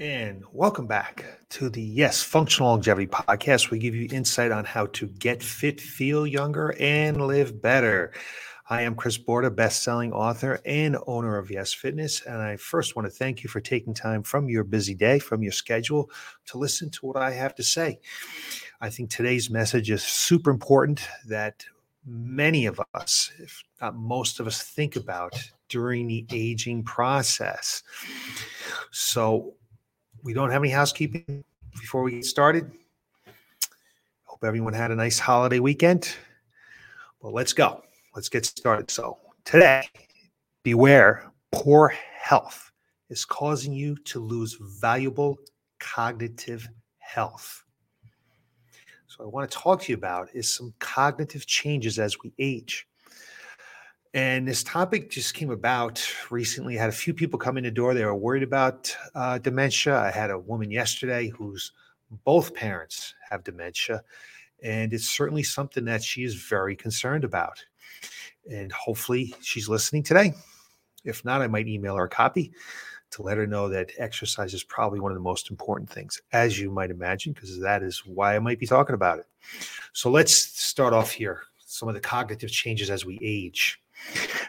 And welcome back to the YES Functional Longevity Podcast. We give you insight on how to get fit, feel younger, and live better. I am Chris Borda, best-selling author and owner of YES Fitness. And I first want to thank you for taking time from your busy day, from your schedule, to listen to what I have to say. I think today's message is super important that many of us, if not most of us, think about during the aging process. So we don't have any housekeeping before we get started. Hope everyone had a nice holiday weekend. Well, let's go. Let's get started. So today, beware, poor health is causing you to lose valuable cognitive health. So I want to talk to you about is some cognitive changes as we age. And this topic just came about recently. I had a few people come in the door. They were worried about dementia. I had a woman yesterday whose both parents have dementia. And it's certainly something that she is very concerned about. And hopefully she's listening today. If not, I might email her a copy to let her know that exercise is probably one of the most important things, as you might imagine, because that is why I might be talking about it. So let's start off here. Some of the cognitive changes as we age.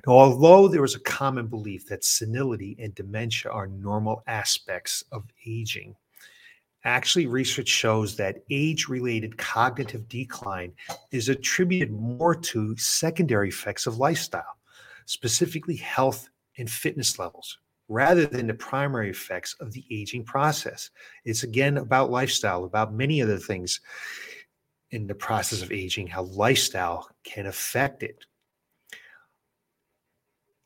Now, although there is a common belief that senility and dementia are normal aspects of aging, actually research shows that age-related cognitive decline is attributed more to secondary effects of lifestyle, specifically health and fitness levels, rather than the primary effects of the aging process. It's again about lifestyle, about many other things in the process of aging, how lifestyle can affect it.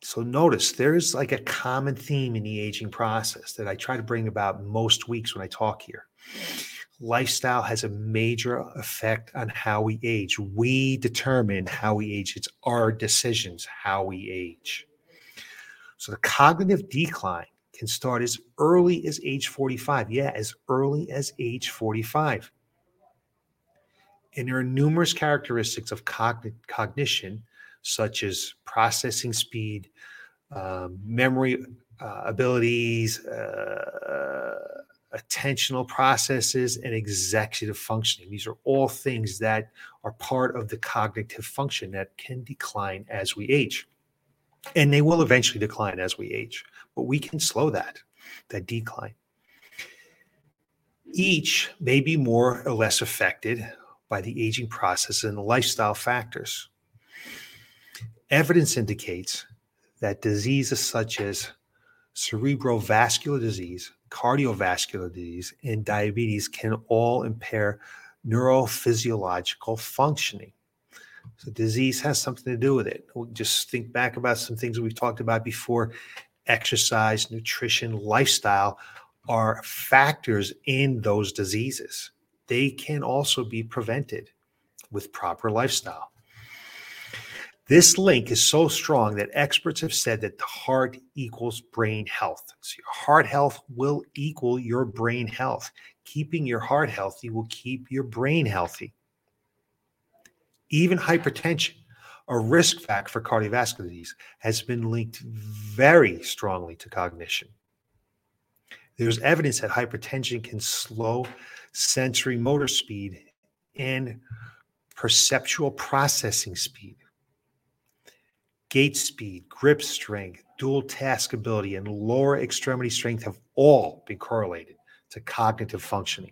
So notice there is like a common theme in the aging process that I try to bring about most weeks when I talk here. Lifestyle has a major effect on how we age. We determine how we age. It's our decisions how we age. So the cognitive decline can start as early as age 45. Yeah, as early as age 45. And there are numerous characteristics of cognition, such as processing speed, memory abilities, attentional processes, and executive functioning. These are all things that are part of the cognitive function that can decline as we age. And they will eventually decline as we age, but we can slow that decline. Each may be more or less affected by the aging process and the lifestyle factors. Evidence indicates that diseases such as cerebrovascular disease, cardiovascular disease, and diabetes can all impair neurophysiological functioning. So disease has something to do with it. We'll just think back about some things that we've talked about before. Exercise, nutrition, lifestyle are factors in those diseases. They can also be prevented with proper lifestyle. This link is so strong that experts have said that the heart equals brain health. So your heart health will equal your brain health. Keeping your heart healthy will keep your brain healthy. Even hypertension, a risk factor for cardiovascular disease, has been linked very strongly to cognition. There's evidence that hypertension can slow sensory motor speed and perceptual processing speed, gait speed, grip strength, dual task ability, and lower extremity strength have all been correlated to cognitive functioning.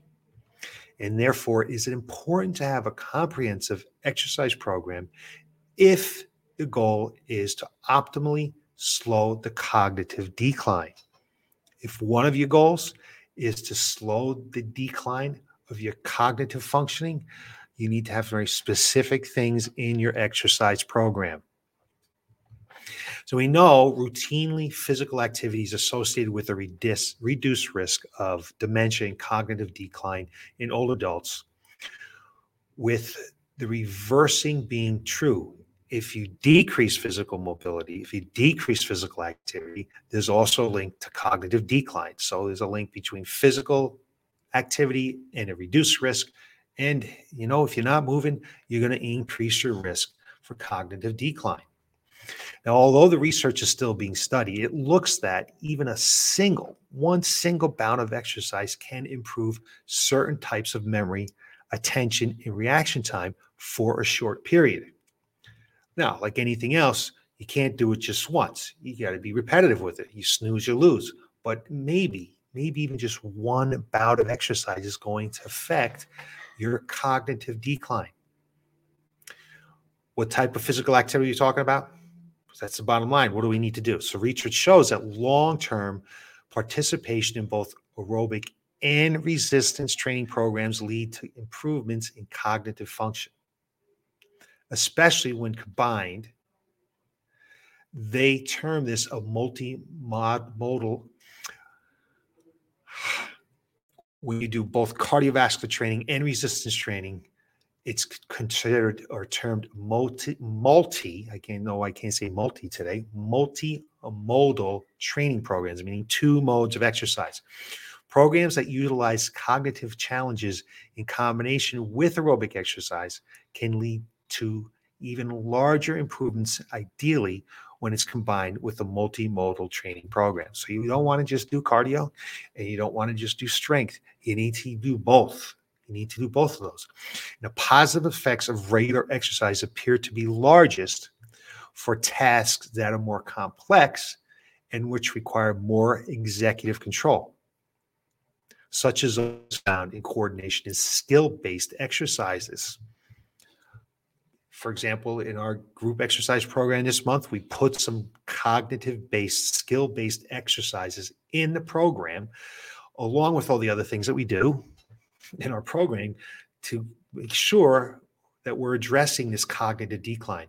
And therefore, is it important to have a comprehensive exercise program if the goal is to optimally slow the cognitive decline? If one of your goals is to slow the decline of your cognitive functioning, you need to have very specific things in your exercise program. So we know routinely physical activity is associated with a reduced risk of dementia and cognitive decline in older adults, with the reversing being true. If you decrease physical mobility, if you decrease physical activity, there's also a link to cognitive decline. So there's a link between physical activity and a reduced risk. And, you know, if you're not moving, you're going to increase your risk for cognitive decline. Now, although the research is still being studied, it looks that even a single one single bout of exercise can improve certain types of memory, attention, and reaction time for a short period. Now, like anything else, you can't do it just once. You got to be repetitive with it. You snooze, you lose. But maybe even just one bout of exercise is going to affect your cognitive decline. What type of physical activity are you talking about? That's the bottom line. What do we need to do? So research shows that long-term participation in both aerobic and resistance training programs lead to improvements in cognitive function. Especially when combined, they term this a multimodal. When you do both cardiovascular training and resistance training, it's considered or termed multimodal training programs, meaning two modes of exercise. Programs that utilize cognitive challenges in combination with aerobic exercise can lead to even larger improvements, ideally when it's combined with a multimodal training program. So you don't want to just do cardio and you don't want to just do strength. You need to do both. You need to do both of those. And the positive effects of regular exercise appear to be largest for tasks that are more complex and which require more executive control, such as those found in coordination and skill-based exercises. For example, in our group exercise program this month, we put some cognitive-based, skill-based exercises in the program, along with all the other things that we do in our program to make sure that we're addressing this cognitive decline,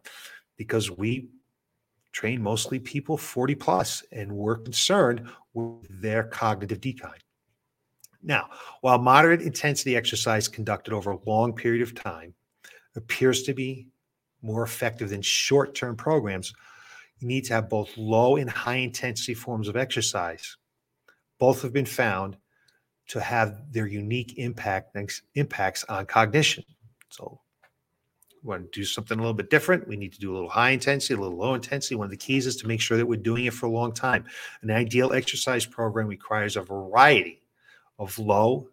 because we train mostly people 40 plus and we're concerned with their cognitive decline. Now, while moderate intensity exercise conducted over a long period of time appears to be more effective than short-term programs, you need to have both low and high intensity forms of exercise. Both have been found to have their unique impacts on cognition. So we want to do something a little bit different. We need to do a little high intensity, a little low intensity. One of the keys is to make sure that we're doing it for a long time. An ideal exercise program requires a variety of low,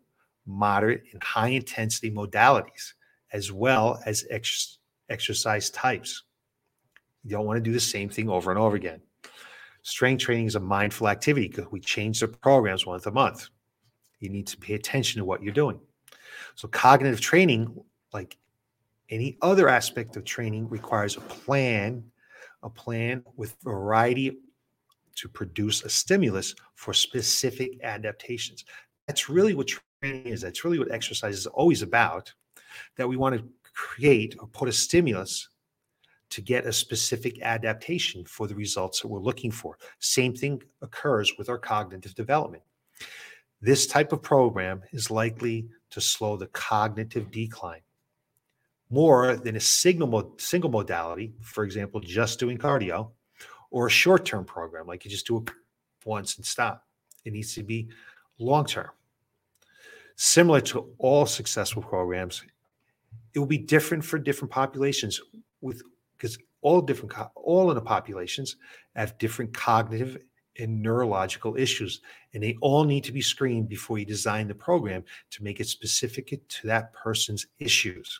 moderate, and high intensity modalities, as well as exercise types. You don't want to do the same thing over and over again. Strength training is a mindful activity because we change the programs once a month. You need to pay attention to what you're doing. So cognitive training, like any other aspect of training, requires a plan with variety to produce a stimulus for specific adaptations. That's really what training is. That's really what exercise is always about, that we want to create or put a stimulus to get a specific adaptation for the results that we're looking for. Same thing occurs with our cognitive development. This type of program is likely to slow the cognitive decline more than a single modality, for example, just doing cardio, or a short-term program, like you just do it once and stop. It needs to be long-term. Similar to all successful programs, it will be different for different populations because all of the populations have different cognitive and neurological issues, and they all need to be screened before you design the program to make it specific to that person's issues.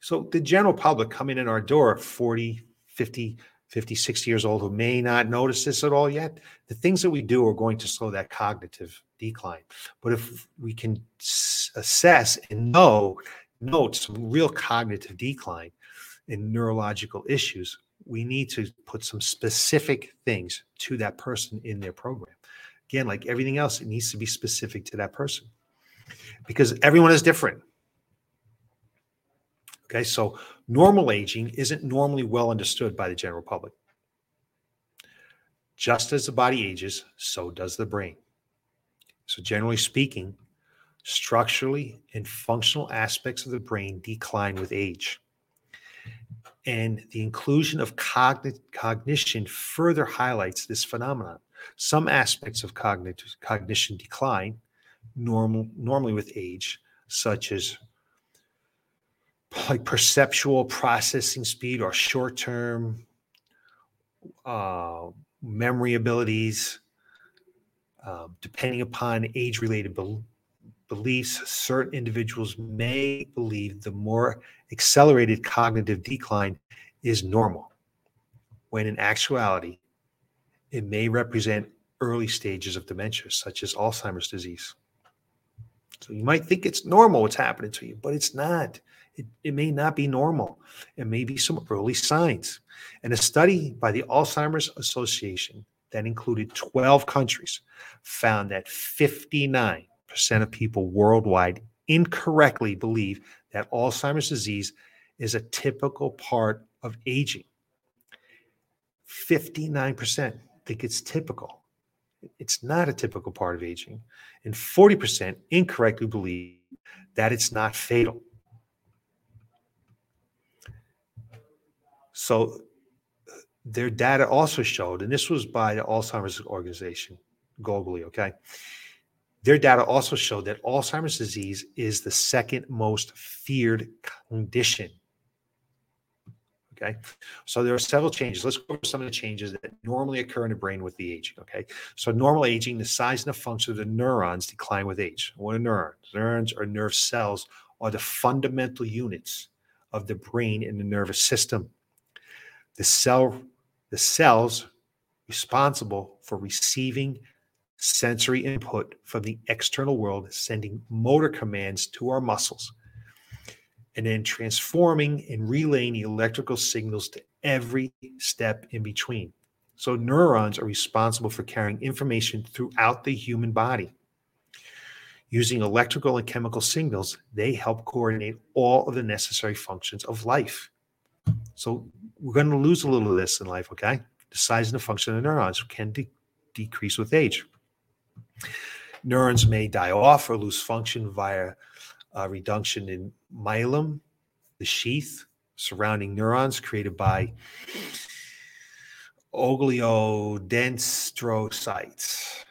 So the general public coming in our door at 40, 50, 50, 60 years old who may not notice this at all yet, the things that we do are going to slow that cognitive decline. But if we can assess and note some real cognitive decline and neurological issues, we need to put some specific things to that person in their program. Again, like everything else, it needs to be specific to that person because everyone is different. Okay, so normal aging isn't normally well understood by the general public. Just as the body ages, so does the brain. So generally speaking, structurally and functional aspects of the brain decline with age. And the inclusion of cognition further highlights this phenomenon. Some aspects of cognition decline normally with age, such as like perceptual processing speed or short-term memory abilities, Depending upon age-related beliefs, certain individuals may believe the more accelerated cognitive decline is normal, when in actuality, it may represent early stages of dementia, such as Alzheimer's disease. So you might think it's normal what's happening to you, but it's not. It may not be normal. It may be some early signs. And a study by the Alzheimer's Association that included 12 countries found that 59% of people worldwide incorrectly believe that Alzheimer's disease is a typical part of aging. 59% think it's typical. It's not a typical part of aging. And 40% incorrectly believe that it's not fatal. So their data also showed, and this was by the Alzheimer's organization globally, okay? Their data also showed that Alzheimer's disease is the second most feared condition. Okay, so there are several changes. Let's go over some of the changes that normally occur in the brain with the aging. Okay, so normal aging, the size and the function of the neurons decline with age. What are neurons? Neurons or nerve cells are the fundamental units of the brain and the nervous system. The cells responsible for receiving sensory input from the external world, sending motor commands to our muscles, and then transforming and relaying the electrical signals to every step in between. So neurons are responsible for carrying information throughout the human body. Using electrical and chemical signals, they help coordinate all of the necessary functions of life. So we're going to lose a little of this in life, okay? The size and the function of the neurons can decrease with age. Neurons may die off or lose function via reduction in myelin, the sheath surrounding neurons created by oligodendrocytes.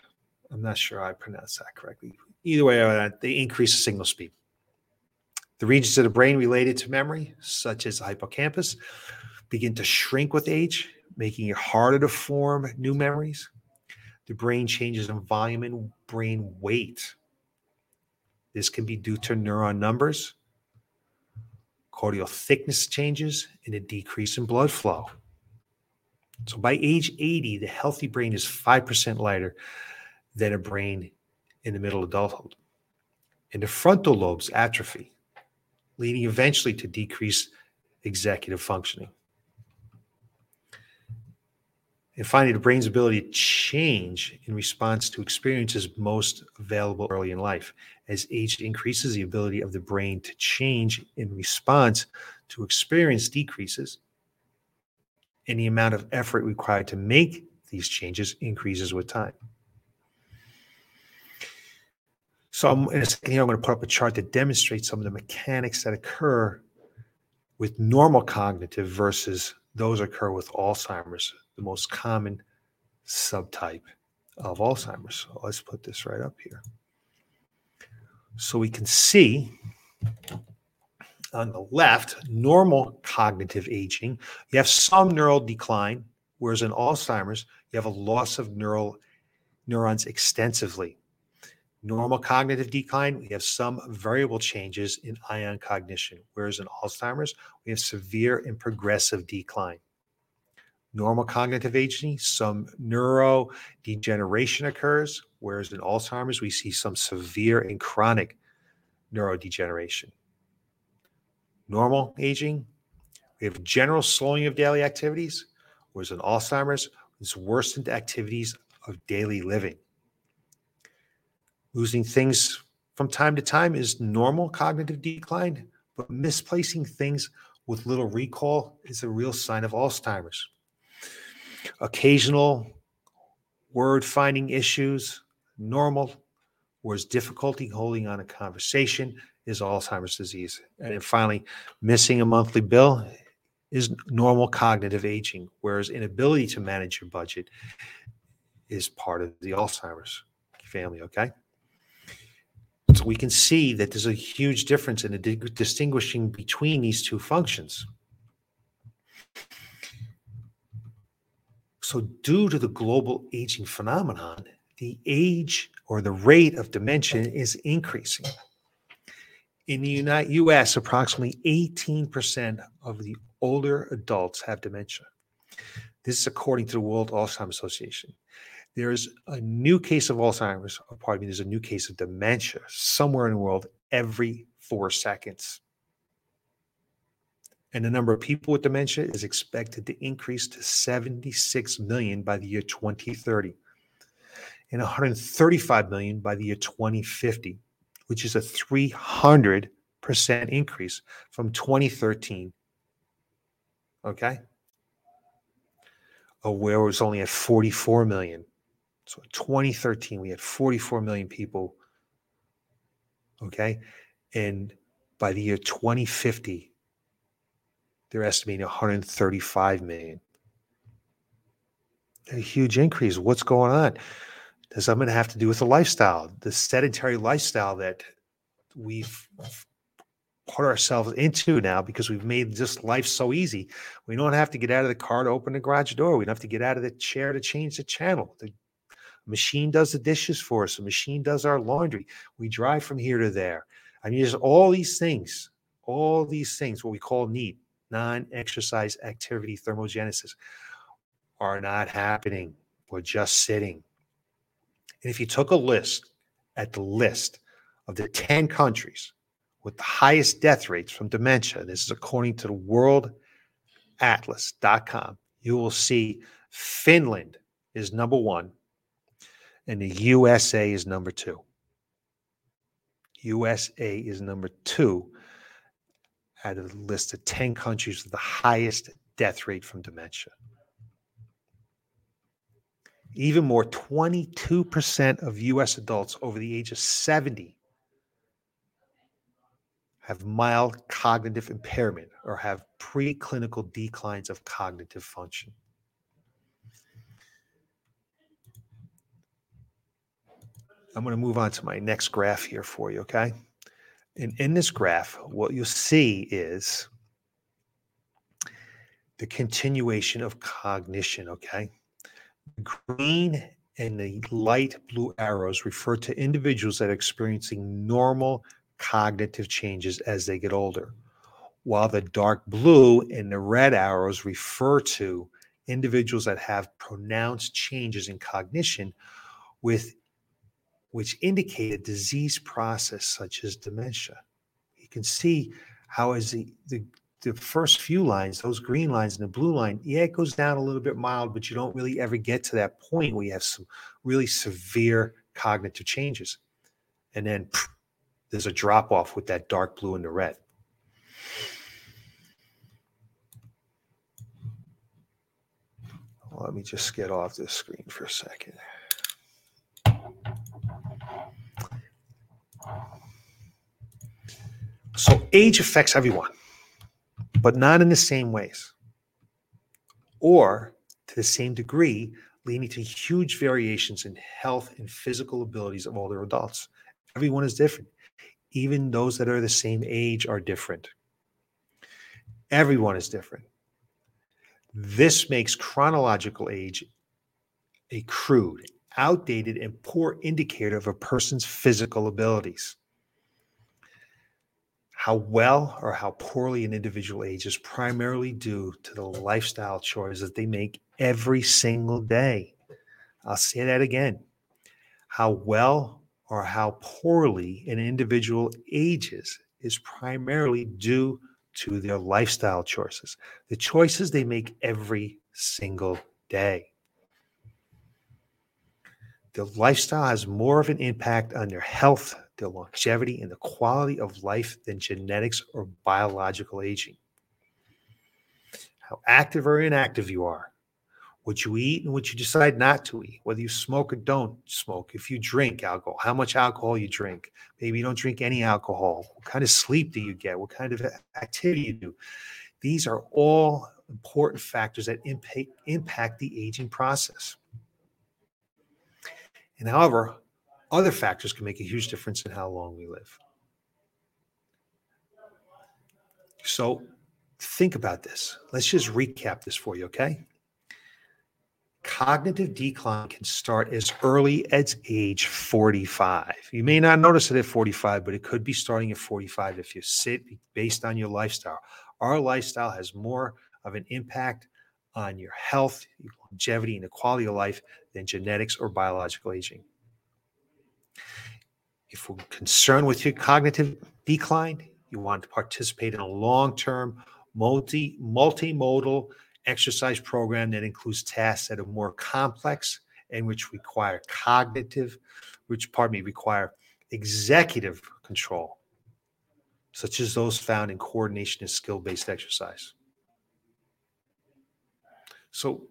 I'm not sure I pronounced that correctly. Either way, they increase the signal speed. The regions of the brain related to memory, such as the hippocampus, begin to shrink with age, making it harder to form new memories. The brain changes in volume and brain weight. This can be due to neuron numbers, cortical thickness changes, and a decrease in blood flow. So by age 80, the healthy brain is 5% lighter than a brain in the middle adulthood. And the frontal lobes atrophy, leading eventually to decreased executive functioning. And finally, the brain's ability to change in response to experiences most available early in life. As age increases, the ability of the brain to change in response to experience decreases, and the amount of effort required to make these changes increases with time. So in a second here, I'm going to put up a chart that demonstrates some of the mechanics that occur with normal cognitive versus those occur with Alzheimer's, the most common subtype of Alzheimer's. So let's put this right up here. So we can see on the left, normal cognitive aging. You have some neural decline, whereas in Alzheimer's, you have a loss of neurons extensively. Normal cognitive decline, we have some variable changes in ion cognition, whereas in Alzheimer's, we have severe and progressive decline. Normal cognitive aging, some neurodegeneration occurs, whereas in Alzheimer's, we see some severe and chronic neurodegeneration. Normal aging, we have general slowing of daily activities, whereas in Alzheimer's, it's worsened activities of daily living. Losing things from time to time is normal cognitive decline, but misplacing things with little recall is a real sign of Alzheimer's. Occasional word-finding issues, normal, whereas difficulty holding on a conversation is Alzheimer's disease. And then finally, missing a monthly bill is normal cognitive aging, whereas inability to manage your budget is part of the Alzheimer's family, okay? So we can see that there's a huge difference in the distinguishing between these two functions. So due to the global aging phenomenon, the age or the rate of dementia is increasing. In the U.S., approximately 18% of the older adults have dementia. This is according to the World Alzheimer's Association. There's a new case of dementia somewhere in the world every 4 seconds. And the number of people with dementia is expected to increase to 76 million by the year 2030 and 135 million by the year 2050, which is a 300% increase from 2013. Okay? Where it was only at 44 million. So in 2013, we had 44 million people. Okay? And by the year 2050, they're estimating 135 million. A huge increase. What's going on? There's something to have to do with the lifestyle, the sedentary lifestyle that we've put ourselves into now because we've made just life so easy. We don't have to get out of the car to open the garage door. We don't have to get out of the chair to change the channel. The machine does the dishes for us. The machine does our laundry. We drive from here to there. I mean, there's all these things, what we call need. Non-exercise activity thermogenesis are not happening. We're just sitting. And if you took a list at the list of the 10 countries with the highest death rates from dementia, this is according to the worldatlas.com, you will see Finland is number one and the USA is number two. USA is number two out of the list of 10 countries with the highest death rate from dementia. Even more, 22% of U.S. adults over the age of 70 have mild cognitive impairment or have preclinical declines of cognitive function. I'm going to move on to my next graph here for you, okay? And in this graph, what you'll see is the continuation of cognition, okay? The green and the light blue arrows refer to individuals that are experiencing normal cognitive changes as they get older, while the dark blue and the red arrows refer to individuals that have pronounced changes in cognition which indicate a disease process such as dementia. You can see how as the first few lines, those green lines and the blue line, yeah, it goes down a little bit mild, but you don't really ever get to that point where you have some really severe cognitive changes. And then there's a drop off with that dark blue and the red. Let me just get off this screen for a second. So age affects everyone, but not in the same ways or to the same degree, leading to huge variations in health and physical abilities of older adults. Everyone is different. Even those that are the same age are different. Everyone is different. This makes chronological age a crude, outdated, and poor indicator of a person's physical abilities. How well or how poorly an individual ages is primarily due to the lifestyle choices that they make every single day. I'll say that again. How well or how poorly an individual ages is primarily due to their lifestyle choices, the choices they make every single day. Their lifestyle has more of an impact on their health, their longevity, and the quality of life than genetics or biological aging. How active or inactive you are, what you eat and what you decide not to eat, whether you smoke or don't smoke, if you drink alcohol, how much alcohol you drink, maybe you don't drink any alcohol, what kind of sleep do you get, what kind of activity you do. These are all important factors that impact the aging process. And however, other factors can make a huge difference in how long we live. So think about this. Let's just recap this for you, okay? cognitive decline can start as early as age 45. You may not notice it at 45, but it could be starting at 45 if you sit based on your lifestyle. Our lifestyle has more of an impact on your health, your longevity, and the quality of life than genetics or biological aging. If we're concerned with your cognitive decline, you want to participate in a long-term multimodal exercise program that includes tasks that are more complex and which require executive control, such as those found in coordination and skill-based exercise. So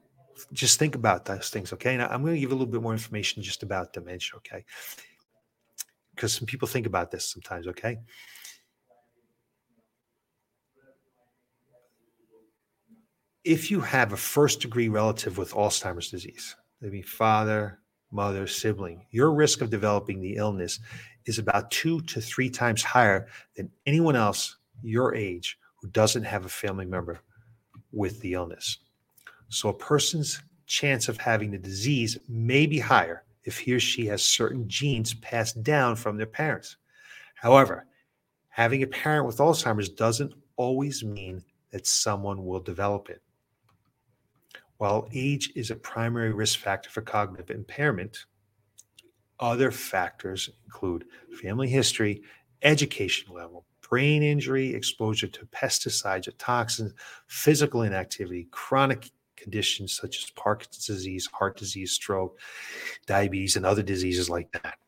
just think about those things, okay? Now, I'm going to give a little bit more information just about dementia, okay? Because some people think about this sometimes, okay? If you have a first-degree relative with Alzheimer's disease, maybe father, mother, sibling, your risk of developing the illness is about 2 to 3 times higher than anyone else your age who doesn't have a family member with the illness. So a person's chance of having the disease may be higher if he or she has certain genes passed down from their parents. However, having a parent with Alzheimer's doesn't always mean that someone will develop it. While age is a primary risk factor for cognitive impairment, other factors include family history, education level, brain injury, exposure to pesticides or toxins, physical inactivity, chronic conditions such as Parkinson's disease, heart disease, stroke, diabetes, and other diseases like that.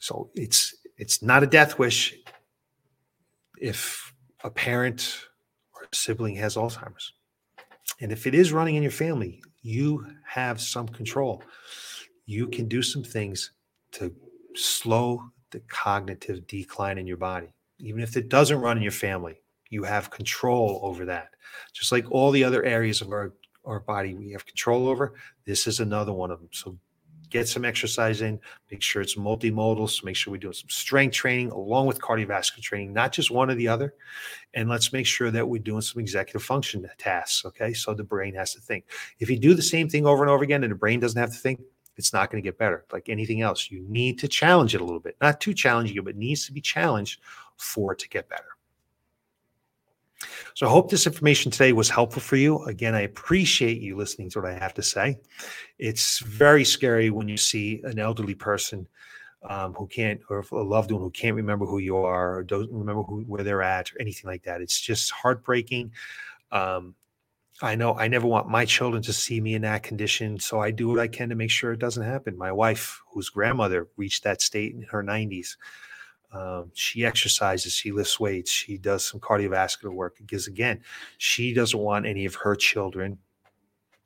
So it's not a death wish if a parent or a sibling has Alzheimer's. And if it is running in your family, you have some control. You can do some things to slow the cognitive decline in your body. Even if it doesn't run in your family, you have control over that. Just like all the other areas of our body we have control over, this is another one of them. So get some exercise in, make sure it's multimodal. So make sure we're doing some strength training along with cardiovascular training, not just one or the other. And let's make sure that we're doing some executive function tasks, okay? So the brain has to think. If you do the same thing over and over again and the brain doesn't have to think, it's not going to get better. Like anything else, you need to challenge it a little bit. Not too challenging, but needs to be challenged for it to get better. So I hope this information today was helpful for you. Again, I appreciate you listening to what I have to say. It's very scary when you see an elderly person who can't, or a loved one who can't remember who you are or doesn't remember where they're at or anything like that. It's just heartbreaking. I know I never want my children to see me in that condition, so I do what I can to make sure it doesn't happen. My wife, whose grandmother reached that state in her 90s, she exercises, she lifts weights, she does some cardiovascular work because, again, she doesn't want any of her children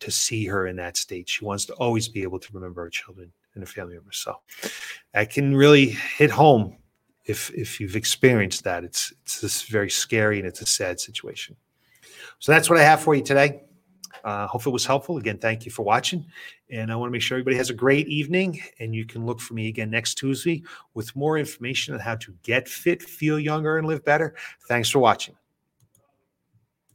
to see her in that state. She wants to always be able to remember her children and her family members. So that can really hit home if you've experienced that. It's this very scary and it's a sad situation. So that's what I have for you today. Hopefully it was helpful. Again, thank you for watching. And I want to make sure everybody has a great evening. And you can look for me again next Tuesday with more information on how to get fit, feel younger, and live better. Thanks for watching.